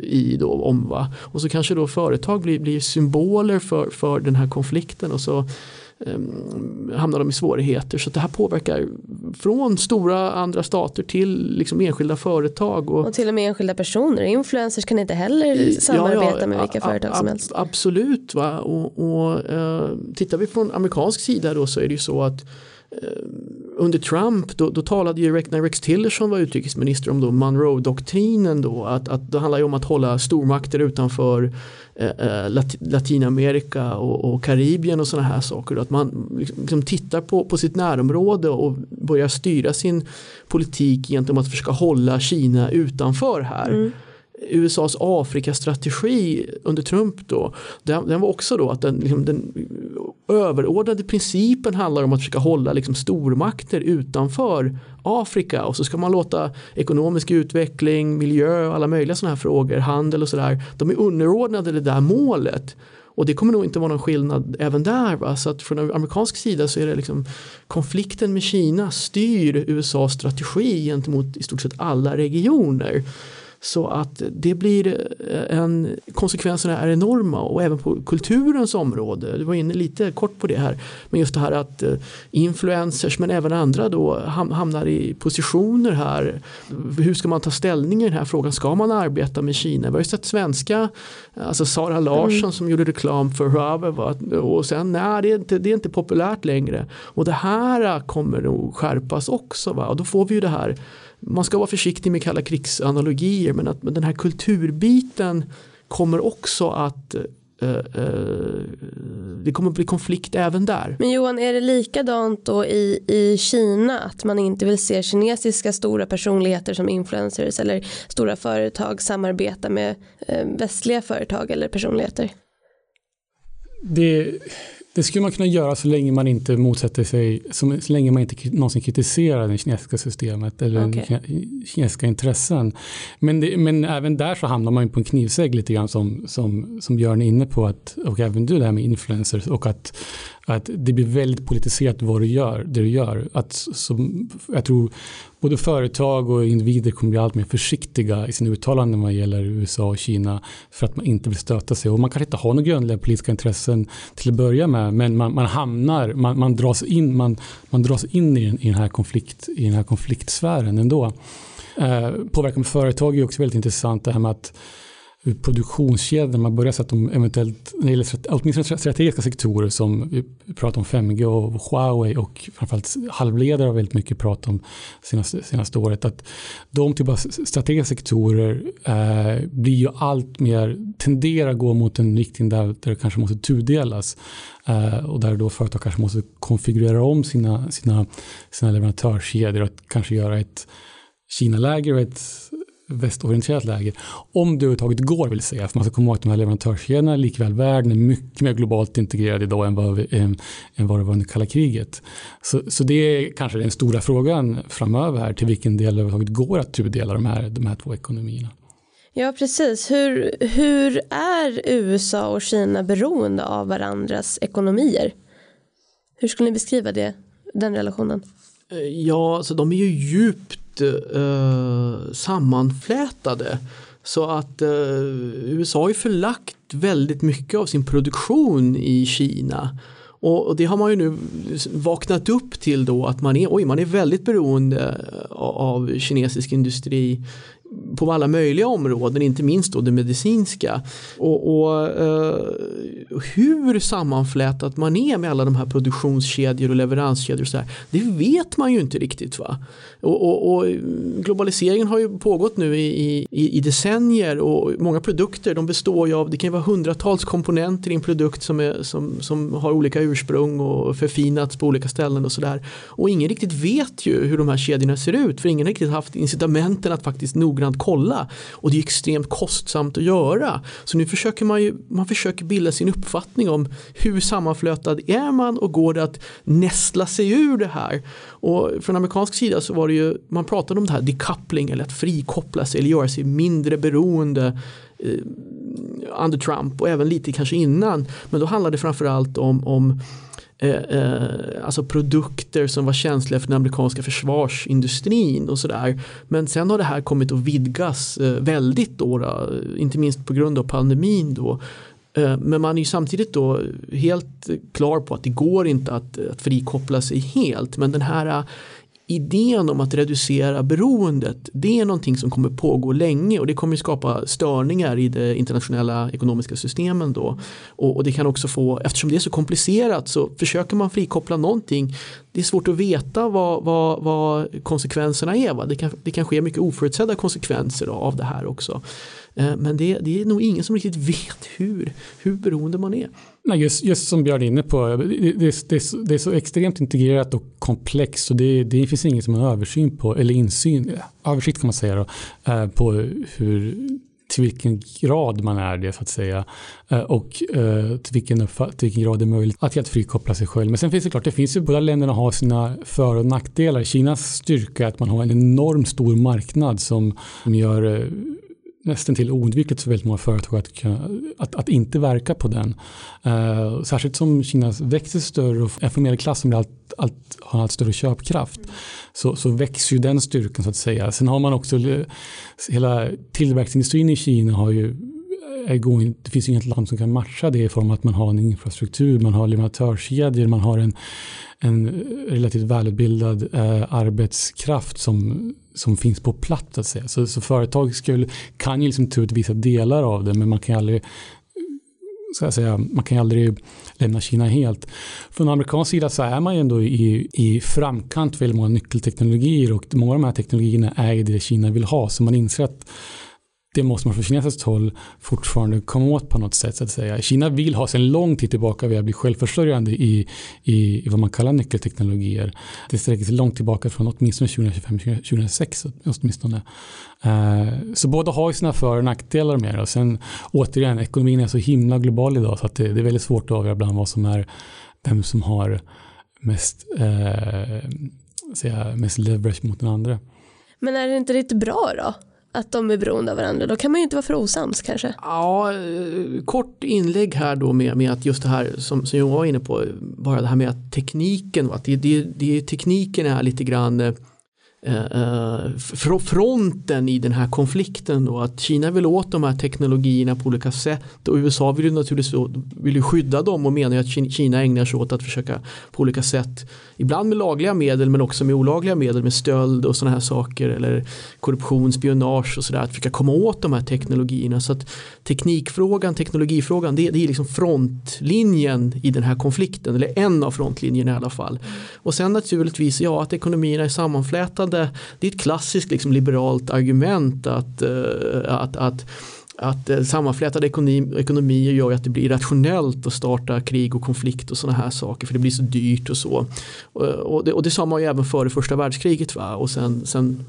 i då, om va. Och så kanske då företag blir, blir symboler för, för den här konflikten, och så um, hamnar de i svårigheter. Så det här påverkar från stora andra stater till liksom enskilda företag. Och, och till och med enskilda personer. Influencers kan inte heller samarbeta ja, ja, med vilka a, företag a, som helst. Absolut. Va? Och, och, uh, tittar vi från amerikansk sida då, så är det ju så att under Trump, då, då talade ju när Rex Tillerson var utrikesminister om då Monroe-doktrinen då, att, att det handlar ju om att hålla stormakter utanför eh, Lat- Latinamerika och, och Karibien och sådana här saker. Då, att man liksom tittar på, på sitt närområde och börjar styra sin politik gentemot att försöka hålla Kina utanför här. Mm. U S A:s Afrika-strategi under Trump då, den, den var också då att den, liksom, den överordnade principen handlar om att försöka hålla liksom stormakter utanför Afrika, och så ska man låta ekonomisk utveckling, miljö, alla möjliga sådana här frågor, handel och sådär, de är underordnade det där målet. Och det kommer nog inte vara någon skillnad även där, va? Så att från amerikansk sida så är det liksom konflikten med Kina styr U S A:s strategi gentemot i stort sett alla regioner. Så att det blir en, konsekvenserna är enorma, och även på kulturens område. Du var inne lite kort på det här, men just det här att influencers men även andra då hamnar i positioner här. Hur ska man ta ställning i den här frågan? Ska man arbeta med Kina? Vi har ju sett svenska, alltså Zara Larsson mm. som gjorde reklam för Huawei, och sen nej, det är, inte, det är inte populärt längre. Och det här kommer nog skärpas också, va? Och då får vi ju det här. Man ska vara försiktig med kalla krigsanalogier, men att den här kulturbiten kommer också att eh, eh, det kommer bli konflikt även där. Men Johan, är det likadant då i, i Kina, att man inte vill se kinesiska stora personligheter som influencers eller stora företag samarbeta med eh, västliga företag eller personligheter? Det, det skulle man kunna göra så länge man inte motsätter sig, så länge man inte någonsin kritiserar det kinesiska systemet eller okay. kinesiska intressen. Men, det, men även där så hamnar man på en knivsägg lite grann, som, som, som Björn är inne på, att, och även du, det här med influencers, och att, att det blir väldigt politiserat vad du gör, det du gör. Att, som, jag tror både företag och individer kommer bli allt mer försiktiga i sina uttalanden vad gäller U S A och Kina, för att man inte vill stöta sig. Och man kan inte ha några grundläggande politiska intressen till att börja med, men man, man hamnar, man, man dras in, man, man dras in i, i, den här konflikt, i den här konfliktsfären ändå. Eh, påverkan med företag är också väldigt intressant, det här med att produktionskedjor, man börjar sätta de eventuellt, eller åtminstone strategiska sektorer som vi pratar om, fem G och Huawei, och framförallt halvledare har väldigt mycket pratat om senaste, senaste året, att de typ av strategiska sektorer eh, blir ju allt mer, tenderar att gå mot en riktning där, där det kanske måste tudelas, eh, och där då företag kanske måste konfigurera om sina, sina, sina leverantörskedjor och kanske göra ett Kina-läger och ett västorienterat läge. Om det överhuvudtaget går, vill säga, för man ska komma ihåg att de här leverantörskedjorna, likväl världen är mycket mer globalt integrerad idag än vad, vi, än, än vad det var under kalla kriget. Så, så det är kanske den stora frågan framöver här, till vilken del överhuvudtaget går att tudela de här, de här två ekonomierna. Ja, precis. Hur, hur är U S A och Kina beroende av varandras ekonomier? Hur skulle ni beskriva det, den relationen? Ja, så de är ju djupt Eh, sammanflätade, så att eh, U S A har ju förlagt väldigt mycket av sin produktion i Kina, och, och det har man ju nu vaknat upp till då, att man är, oj, man är väldigt beroende av, av kinesisk industri på alla möjliga områden, inte minst då det medicinska. Och, och eh, hur sammanflätat man är med alla de här produktionskedjor och leveranskedjor och så här, det vet man ju inte riktigt, va? Och, och, och globaliseringen har ju pågått nu i, i, i decennier, och många produkter, de består ju av, det kan ju vara hundratals komponenter i en produkt som, är, som, som har olika ursprung och förfinats på olika ställen och sådär. Och ingen riktigt vet ju hur de här kedjorna ser ut, för ingen har riktigt haft incitamenten att faktiskt noggrant kolla, och det är extremt kostsamt att göra. Så nu försöker man ju, man försöker bilda sin uppfattning om hur sammanflötad är man, och går det att nästla sig ur det här. Och från amerikansk sida så var det ju, man pratade om det här decoupling, eller att frikoppla sig eller göra sig mindre beroende eh, under Trump, och även lite kanske innan, men då handlade det framförallt om, om Eh, eh, alltså produkter som var känsliga för den amerikanska försvarsindustrin och sådär. Men sen har det här kommit att vidgas eh, väldigt då, då, inte minst på grund av pandemin då. Eh, men man är ju samtidigt då helt klar på att det går inte att, att frikoppla sig helt. Men den här eh, idén om att reducera beroendet, det är någonting som kommer pågå länge, och det kommer skapa störningar i det internationella ekonomiska systemen då, och, och det kan också få, eftersom det är så komplicerat, så försöker man frikoppla någonting, det är svårt att veta vad, vad, vad konsekvenserna är, va? Det kan, det kan ske mycket oförutsedda konsekvenser då, av det här också, eh, men det, det är nog ingen som riktigt vet hur, hur beroende man är. Nej, just, just som Björn är inne på, det, det, det, är så, det är så extremt integrerat och komplext, och det, det finns inget som en översyn på, eller insyn, översikt kan man säga då, eh, på hur till vilken grad man är det, så att säga, och till vilken, till vilken grad det är möjligt att helt frikoppla sig själv. Men sen finns det klart, det finns ju, båda länderna har sina för- och nackdelar. Kinas styrka är att man har en enorm stor marknad som gör nästan till oundvikligt för väldigt många företag att, att, att inte verka på den. Uh, särskilt som Kina växer större och en förmedlad klass som allt, allt, har allt större köpkraft, så, så växer ju den styrkan, så att säga. Sen har man också hela tillverkningsindustrin i Kina har ju igång, det finns ju inget land som kan matcha det i form av att man har en infrastruktur, man har leverantörskedjor, man har en, en relativt välutbildad eh, arbetskraft som, som finns på plats, att säga. Så, så företag skulle, kan ju liksom ta ut vissa delar av det, men man kan ju aldrig, så att säga, man kan ju aldrig lämna Kina helt. Från amerikansk sida så är man ju ändå i, i framkant för många nyckelteknologier, och många av de här teknologierna är det Kina vill ha, så man inser att det måste man från kinesiskt håll fortfarande komma åt på något sätt, så att säga. Kina vill ha sig en lång tid tillbaka via att bli självförsörjande i, i, i vad man kallar nyckelteknologier. Det sträcker sig långt tillbaka från åtminstone tjugohundrafem till tjugohundrasex åtminstone. Uh, så båda har ju sina för- och nackdelar med det. Och sen återigen, ekonomin är så himla global idag, så att det, det är väldigt svårt att avgöra bland vad som är vem som har mest, uh, säga, mest leverage mot den andra. Men är det inte riktigt bra då? Att de är beroende av varandra, då kan man ju inte vara för osams kanske. Ja, kort inlägg här då med, med att just det här som, som jag var inne på, bara det här med att tekniken, att det, det, det, tekniken är lite grann eh, fr- fronten i den här konflikten då, att Kina vill åt de här teknologierna på olika sätt, och U S A vill ju naturligtvis vill ju skydda dem och menar ju att Kina ägnar sig åt att försöka på olika sätt, ibland med lagliga medel men också med olagliga medel, med stöld och sådana här saker, eller korruption, spionage och sådär, att försöka komma åt de här teknologierna. Så att teknikfrågan, teknologifrågan, det, det är liksom frontlinjen i den här konflikten, eller en av frontlinjerna i alla fall. Och sen naturligtvis, ja, att ekonomierna är sammanflätade, det är ett klassiskt liksom liberalt argument att, att, att att eh, sammanflätade ekonomi, ekonomier gör att det blir irrationellt att starta krig och konflikt och sådana här saker, för det blir så dyrt och så. Och, och, det, och det sa man ju även före första världskriget, va? Och sen, sen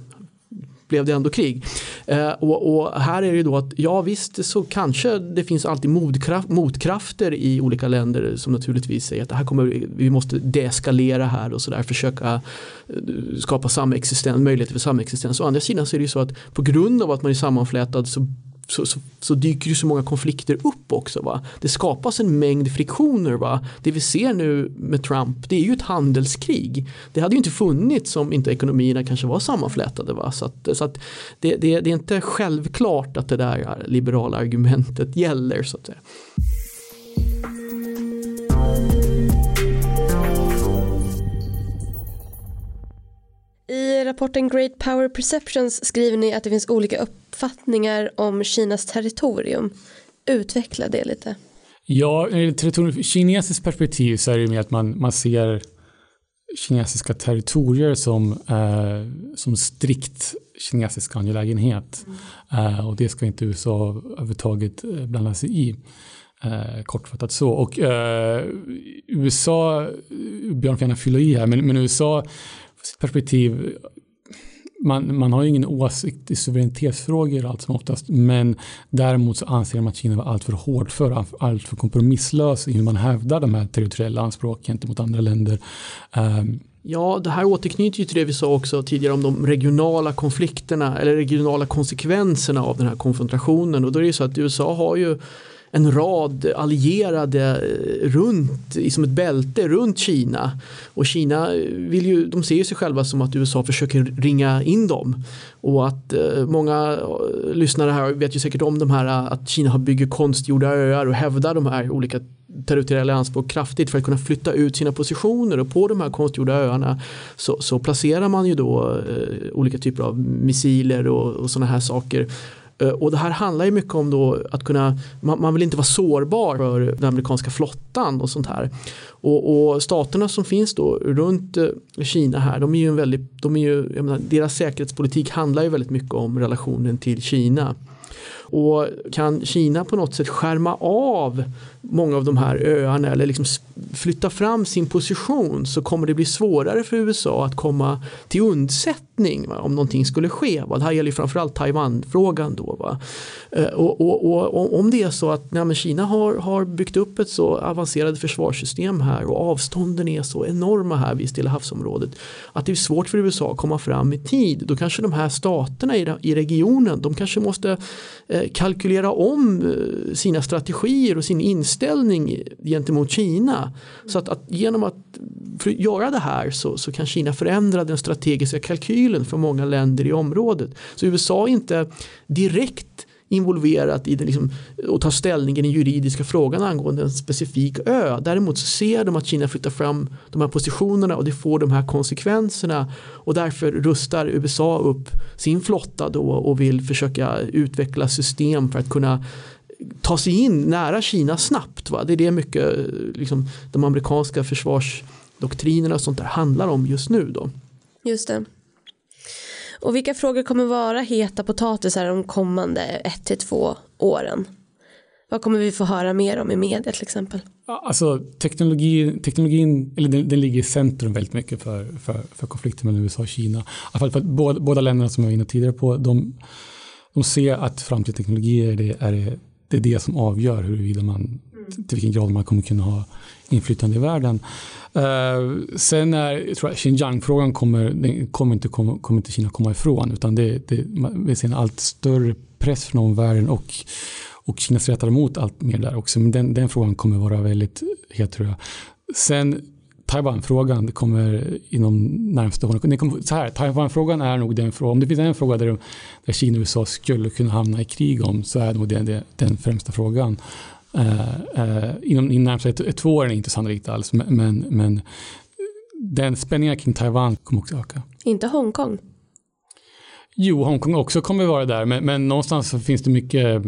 blev det ändå krig. Eh, och, och här är det ju då att, ja visst, så kanske det finns alltid motkraft, motkrafter i olika länder som naturligtvis säger att det här kommer, vi måste deeskalera här och sådär, försöka skapa samexistens, möjligheter för samexistens. Å andra sidan så är det ju så att på grund av att man är sammanflätad så Så, så, så dyker ju så många konflikter upp också, va? Det skapas en mängd friktioner, va? Det vi ser nu med Trump, det är ju ett handelskrig. Det hade ju inte funnits om inte ekonomierna kanske var sammanflätade, va? Så att, så att det, det, det är inte självklart att det där liberala argumentet gäller, så att säga. I rapporten Great Power Perceptions skriver ni att det finns olika uppfattningar om Kinas territorium. Utveckla det lite. Ja, territorium, kinesiskt perspektiv så är det med att man, man ser kinesiska territorier som, eh, som strikt kinesisk angelägenhet. Mm. Eh, och det ska inte U S A överhuvudtaget blanda sig i. Eh, kortfattat så. Och eh, U S A, Björn kan gärna fylla i här, men, men U S A perspektiv, man, man har ju ingen åsikt i suveränitetsfrågor allt som oftast, men däremot så anser man att Kina var allt för hård för, allt för kompromisslös i hur man hävdar de här territoriella anspråken gentemot andra länder. Um, Ja, det här återknyter ju till det vi sa också tidigare om de regionala konflikterna eller regionala konsekvenserna av den här konfrontationen, och då är det ju så att U S A har ju en rad allierade runt, som ett bälte runt Kina, och Kina vill ju, de ser ju sig själva som att U S A försöker ringa in dem, och att eh, många lyssnare här vet ju säkert om de här, att Kina har byggt konstgjorda öar och hävdar de här olika territoriella anspråk kraftigt för att kunna flytta ut sina positioner, och på de här konstgjorda öarna så, så placerar man ju då eh, olika typer av missiler och, och sådana här saker. Och det här handlar ju mycket om då att kunna, man, man vill inte vara sårbar för den amerikanska flottan och sånt här. Och, och staterna som finns då runt Kina här, de är ju en väldigt, de är ju, jag menar, deras säkerhetspolitik handlar ju väldigt mycket om relationen till Kina. Och kan Kina på något sätt skärma av många av de här öarna eller liksom flytta fram sin position, så kommer det bli svårare för U S A att komma till undsättning riktning, va, om någonting skulle ske. Va. Det här gäller ju framförallt Taiwan-frågan då. Va. Och, och, och, och om det är så att nej, men Kina har, har byggt upp ett så avancerat försvarssystem här och avstånden är så enorma här vid Stilla havsområdet att det är svårt för U S A att komma fram i tid, då kanske de här staterna i, i regionen, de kanske måste eh, kalkylera om eh, sina strategier och sin inställning gentemot Kina. Så att, att genom att göra det här så, så kan Kina förändra den strategiska kalkylen för många länder i området. Så U S A är inte direkt involverat i den, liksom, och tar ställning i den juridiska frågan angående en specifik ö. Däremot så ser de att Kina flyttar fram de här positionerna och det får de här konsekvenserna, och därför rustar U S A upp sin flotta då och vill försöka utveckla system för att kunna ta sig in nära Kina snabbt. Va? Det är det mycket liksom, de amerikanska försvarsdoktrinerna och sånt där handlar om just nu då. Just det. Och vilka frågor kommer vara heta potatisar de kommande ett till två åren? Vad kommer vi få höra mer om i media till exempel? Alltså teknologi, teknologin eller den, den ligger i centrum väldigt mycket för, för, för konflikten mellan U S A och Kina. I alla fall för att båda, båda länderna som jag var inne tidigare på, de, de ser att framtidsteknologier det är, det är det som avgör huruvida man till vilken grad man kommer kunna ha inflytande i världen. Uh, sen är tror jag, Xinjiang-frågan kommer, kommer, inte, kommer, kommer inte Kina komma ifrån, utan det, det, vi ser en allt större press från omvärlden och, och Kina strätar emot allt mer där också. Men den, den frågan kommer vara väldigt het, tror jag. Sen Taiwan-frågan kommer inom närmaste åren. Så här, Taiwan-frågan är nog den frågan. Om det finns en fråga där, där Kina och U S A skulle kunna hamna i krig om, så är nog den, den främsta frågan. Uh, uh, inom, inom närmast ett, ett två år är det inte sannolikt alls, men, men, men den spänningen kring Taiwan kommer också öka. Inte Hongkong? Jo, Hongkong också kommer vara där, men, men någonstans så finns det mycket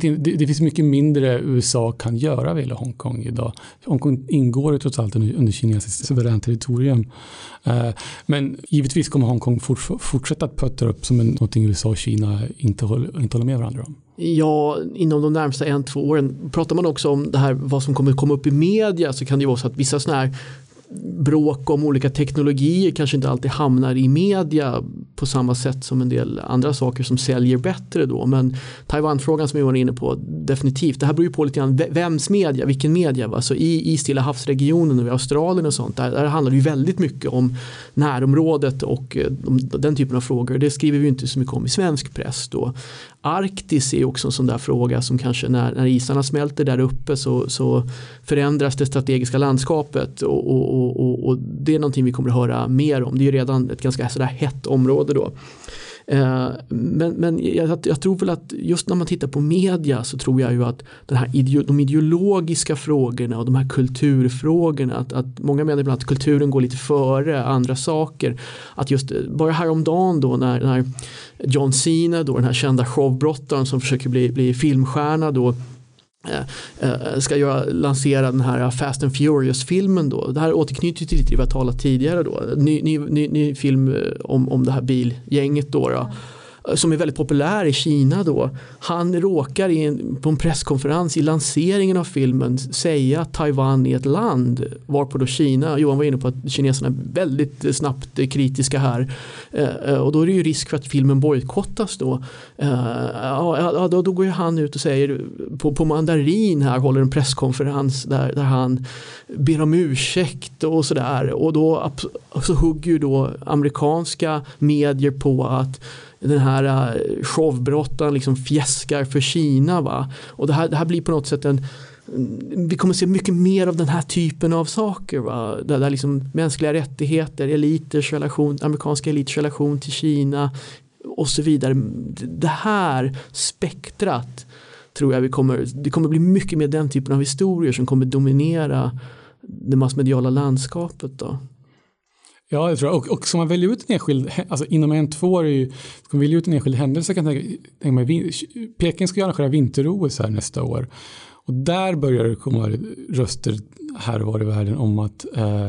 det, det finns mycket mindre U S A kan göra vid Hongkong idag. Hongkong ingår ju trots allt under, under kinesiskt suveränt territorium. Uh, men givetvis kommer Hongkong fort, fortsätta att puttra upp som en, någonting U S A och Kina inte håller, inte håller med varandra om. Ja, inom de närmsta en, två åren pratar man också om det här, vad som kommer komma upp i media, så kan det ju vara så att vissa sådana här bråk om olika teknologier kanske inte alltid hamnar i media på samma sätt som en del andra saker som säljer bättre då, men Taiwan-frågan som jag var inne på, definitivt, det här beror ju på lite grann vems media, vilken media, va? Så i, i Stilla havsregionen och i Australien och sånt, där, där handlar det ju väldigt mycket om närområdet och de, den typen av frågor, det skriver vi ju inte så mycket om i svensk press då. Arktis är också en sån där fråga som kanske när, när isarna smälter där uppe så, så förändras det strategiska landskapet och, och, och, och det är någonting vi kommer att höra mer om. Det är ju redan ett ganska sådär hett område då. Eh, men men jag, jag tror väl att just när man tittar på media så tror jag ju att den här ideo, de ideologiska frågorna och de här kulturfrågorna, att, att många menar ibland att kulturen går lite före andra saker. Att just bara häromdagen då när, när John Cena, då, den här kända showbrottaren som försöker bli, bli filmstjärna då, ska göra, lansera den här Fast and Furious-filmen då. Det här återknyter till det vi har talat tidigare då. Ny, ny, ny, ny film om, om det här bilgänget då, då som är väldigt populär i Kina då. Han råkar in, på en presskonferens i lanseringen av filmen säga att Taiwan är ett land, varpå då Kina, Johan var inne på att kineserna är väldigt snabbt kritiska här, eh, och då är det ju risk för att filmen bojkottas då. Eh, då, då går ju han ut och säger på, på mandarin här, håller en presskonferens där, där han ber om ursäkt och sådär, och då så hugger ju då amerikanska medier på att den här showbrottaren liksom fjäskar för Kina, va? Och det här, det här blir på något sätt en, vi kommer se mycket mer av den här typen av saker, va? Där, där liksom mänskliga rättigheter, eliters relation, amerikanska eliters relation till Kina och så vidare. Det här spektrat tror jag vi kommer, det kommer bli mycket mer den typen av historier som kommer dominera det massmediala landskapet då. Ja, det tror jag. Och, och som man väljer ut en enskild, alltså inom en två år är ju, ska man välja ut en enskild händelse, kan jag tänka mig, Peking ska göra själva vinter-O S här nästa år. Och där börjar det komma röster här och var i världen om att eh,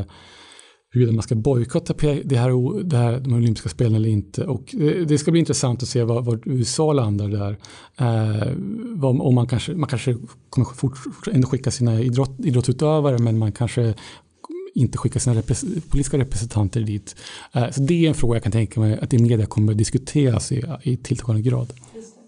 hur man ska bojkotta det här, det här, de här olympiska spelen eller inte. Och det, det ska bli intressant att se vad, vad U S A landar där. Eh, vad, om man, kanske, man kanske kommer fort, ändå skicka sina idrott, idrottsutövare, men man kanske inte skicka sina repre- politiska representanter dit. Så det är en fråga jag kan tänka mig att i media kommer att diskuteras i, i tilltagande grad.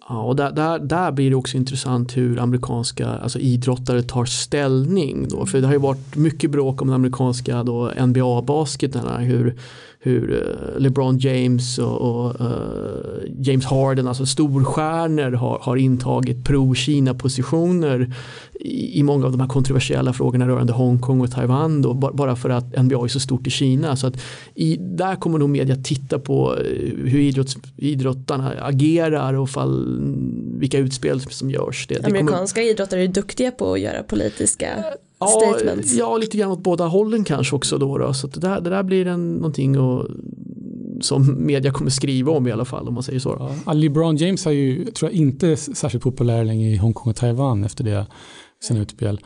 Ja, och där, där, där blir det också intressant hur amerikanska alltså idrottare tar ställning då. För det har ju varit mycket bråk om den amerikanska då, N B A-basketerna, hur, hur LeBron James och, och uh, James Harden, alltså storstjärnor, har, har intagit pro-Kina-positioner i, i många av de här kontroversiella frågorna rörande Hongkong och Taiwan då, bara för att N B A är så stort i Kina. Så att i, där kommer nog media titta på hur idrotts, idrottarna agerar och fall vilka utspel som görs. Det, Amerikanska det kommer... idrottare är duktiga på att göra politiska ja, statements. Ja, lite grann åt båda hållen kanske också då. då. Så det där, det där blir en, någonting och, som media kommer skriva om i alla fall, om man säger så. Ja. LeBron James är ju, tror jag, inte särskilt populär längre i Hongkong och Taiwan efter det sina utspel.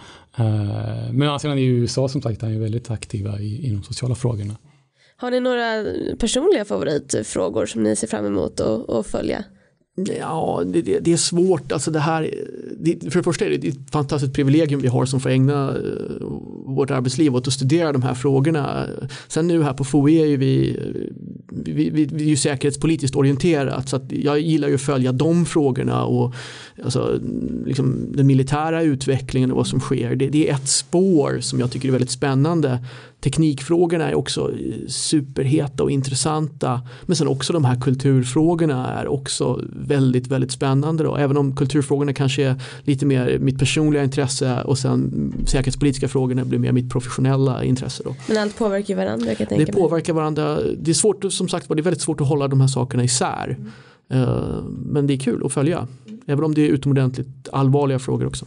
Men alltså, i U S A som sagt, han är väldigt aktiva i, i de sociala frågorna. Har ni några personliga favoritfrågor som ni ser fram emot att följa? Ja, det, det, det är svårt. Alltså det här, det, för det första är det ett fantastiskt privilegium vi har som får ägna vårt arbetsliv åt att studera de här frågorna. Sen nu här på F O I är ju vi, vi, vi, vi är ju säkerhetspolitiskt orienterat, så att jag gillar ju att följa de frågorna och alltså, liksom, den militära utvecklingen och vad som sker. Det, det är ett spår som jag tycker är väldigt spännande. Teknikfrågorna är också superheta och intressanta, men sen också de här kulturfrågorna är också väldigt, väldigt spännande då. Även om kulturfrågorna kanske är lite mer mitt personliga intresse och sen säkerhetspolitiska frågorna blir mer mitt professionella intresse då. Men allt påverkar varandra, jag kan tänka mig. Det påverkar varandra. Det är svårt, som sagt, det är väldigt svårt att hålla de här sakerna isär. Mm. Men det är kul att följa. Även om det är utomordentligt allvarliga frågor också.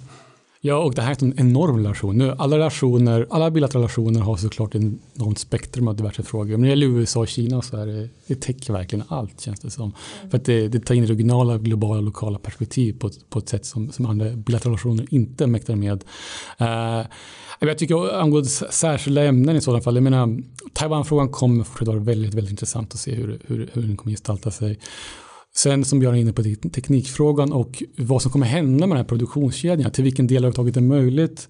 Ja, och det här är en enorm relation. Nu, alla relationer, alla bilaterala relationer har såklart en enormt spektrum av diverse frågor. Men när det gäller U S A och Kina så är det, det täcker verkligen allt, känns det som. Mm. För att det, det tar in regionala, globala och lokala perspektiv på, på ett sätt som, som andra bilaterala relationer inte mäktar med. Uh, jag tycker angående särskilda ämnen i sådana fall. Jag menar, Taiwan-frågan kommer fortfarande vara väldigt, väldigt intressant att se hur, hur, hur den kommer gestalta sig. Sen som Björn är inne på teknikfrågan och vad som kommer hända med den här produktionskedjan, till vilken del överhuvudtaget är möjligt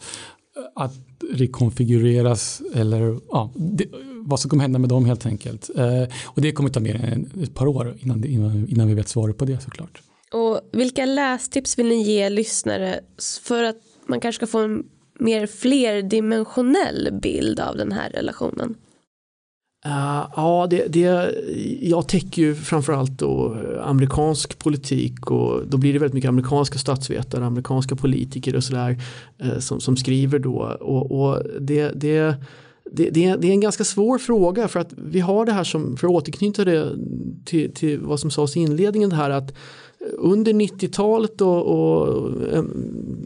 att rekonfigureras eller ja, det, vad som kommer hända med dem helt enkelt. Eh, och det kommer ta mer än ett par år innan, det, innan, innan vi vet svaret på det såklart. Och vilka lästips vill ni ge lyssnare för att man kanske ska få en mer flerdimensionell bild av den här relationen? Uh, ja, det, det, jag täcker ju framförallt då amerikansk politik och då blir det väldigt mycket amerikanska statsvetare, amerikanska politiker och sådär uh, som, som skriver då och, och det, det, det, det är en ganska svår fråga för att vi har det här som, för att återknyta det till, till vad som sades i inledningen här, att under nittiotalet och, och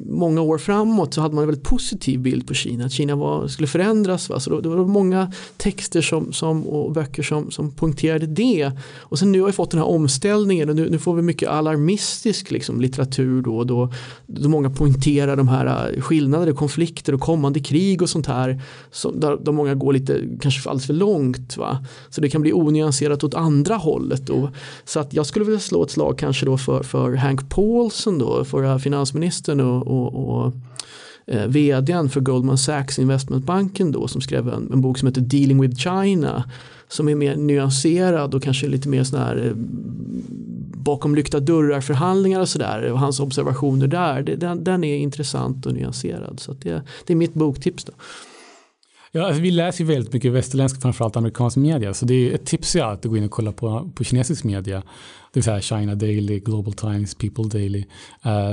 många år framåt så hade man en väldigt positiv bild på Kina. Att Kina var, skulle förändras. Va? Så det, det var många texter som, som, och böcker som, som punkterade det. Och sen nu har vi fått den här omställningen och nu, nu får vi mycket alarmistisk liksom, litteratur då, då, då många poängterar de här skillnader och konflikter och kommande krig och sånt här. Så där, där många går lite, kanske alldeles för långt. Va? Så det kan bli onyanserat åt andra hållet. Då. Så att jag skulle vilja slå ett slag kanske då För, för Hank Paulson då, förra finansministern och, och, och eh, vdn för Goldman Sachs investmentbanken då, som skrev en, en bok som heter Dealing with China, som är mer nyanserad och kanske lite mer sån här eh, bakom lyckta dörrar förhandlingar och sådär, och hans observationer där, det, den, den är intressant och nyanserad, så att det, det är mitt boktips då. Ja, alltså vi läser ju väldigt mycket västerländsk, framförallt amerikansk media, så det är ett tips jag att gå in och kolla på, på kinesisk media, det vill säga China Daily, Global Times, People Daily,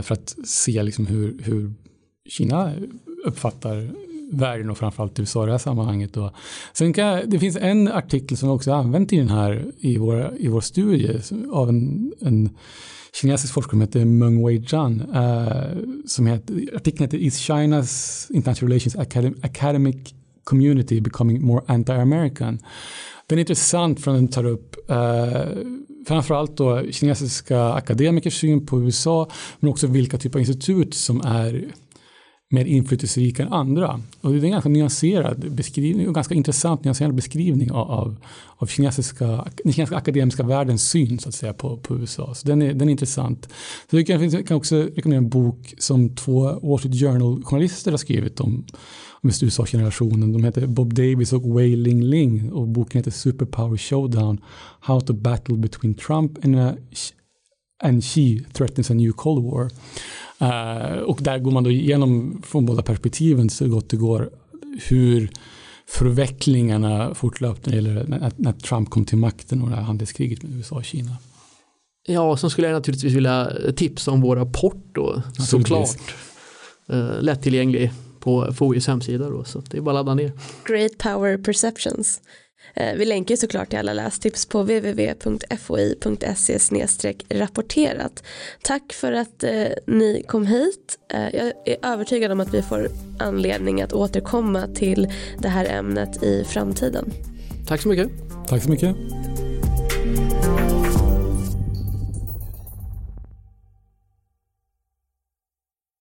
för att se liksom hur, hur Kina uppfattar världen och framförallt U S A i det här sammanhanget. Då. Sen kan, det finns en artikel som vi också använt i den här i vår, i vår studie av en, en kinesisk forskare som heter Meng Weijan, uh, som heter, artikeln heter Is China's International Relations Academ- Academic Community Becoming More Anti-American. Den är intressant för att den tar upp eh, framförallt då kinesiska akademikers syn på U S A, men också vilka typer av institut som är mer inflytelserika än andra. Och det är en ganska nyanserad beskrivning och ganska intressant nyanserad beskrivning av, av, av kinesiska, den kinesiska akademiska världens syn så att säga, på, på U S A. Så den är, den är intressant. Så jag kan, kan också rekommendera en bok som två Wall Street Journal-journalister har skrivit om, om just U S A-generationen. De heter Bob Davis och Wei Ling Ling och boken heter Superpower Showdown, How to Battle Between Trump and, a, and Xi Threatens a New Cold War. Uh, och där går man då igenom från båda perspektiven så gott det går hur förvecklingarna fortlöpte eller när, när Trump kom till makten och det här handelskriget med U S A och Kina. Ja, och så skulle jag naturligtvis vilja tipsa om vår rapport då, såklart. Uh, lättillgänglig på F O Is hemsida då, så det är bara att ladda ner. Great Power Perceptions. Uh, vi länkar såklart till alla lästips på w w w punkt f o i punkt s e rapporterat. Tack för att uh, ni kom hit. Uh, jag är övertygad om att vi får anledning att återkomma till det här ämnet i framtiden. Tack så mycket. Tack så mycket.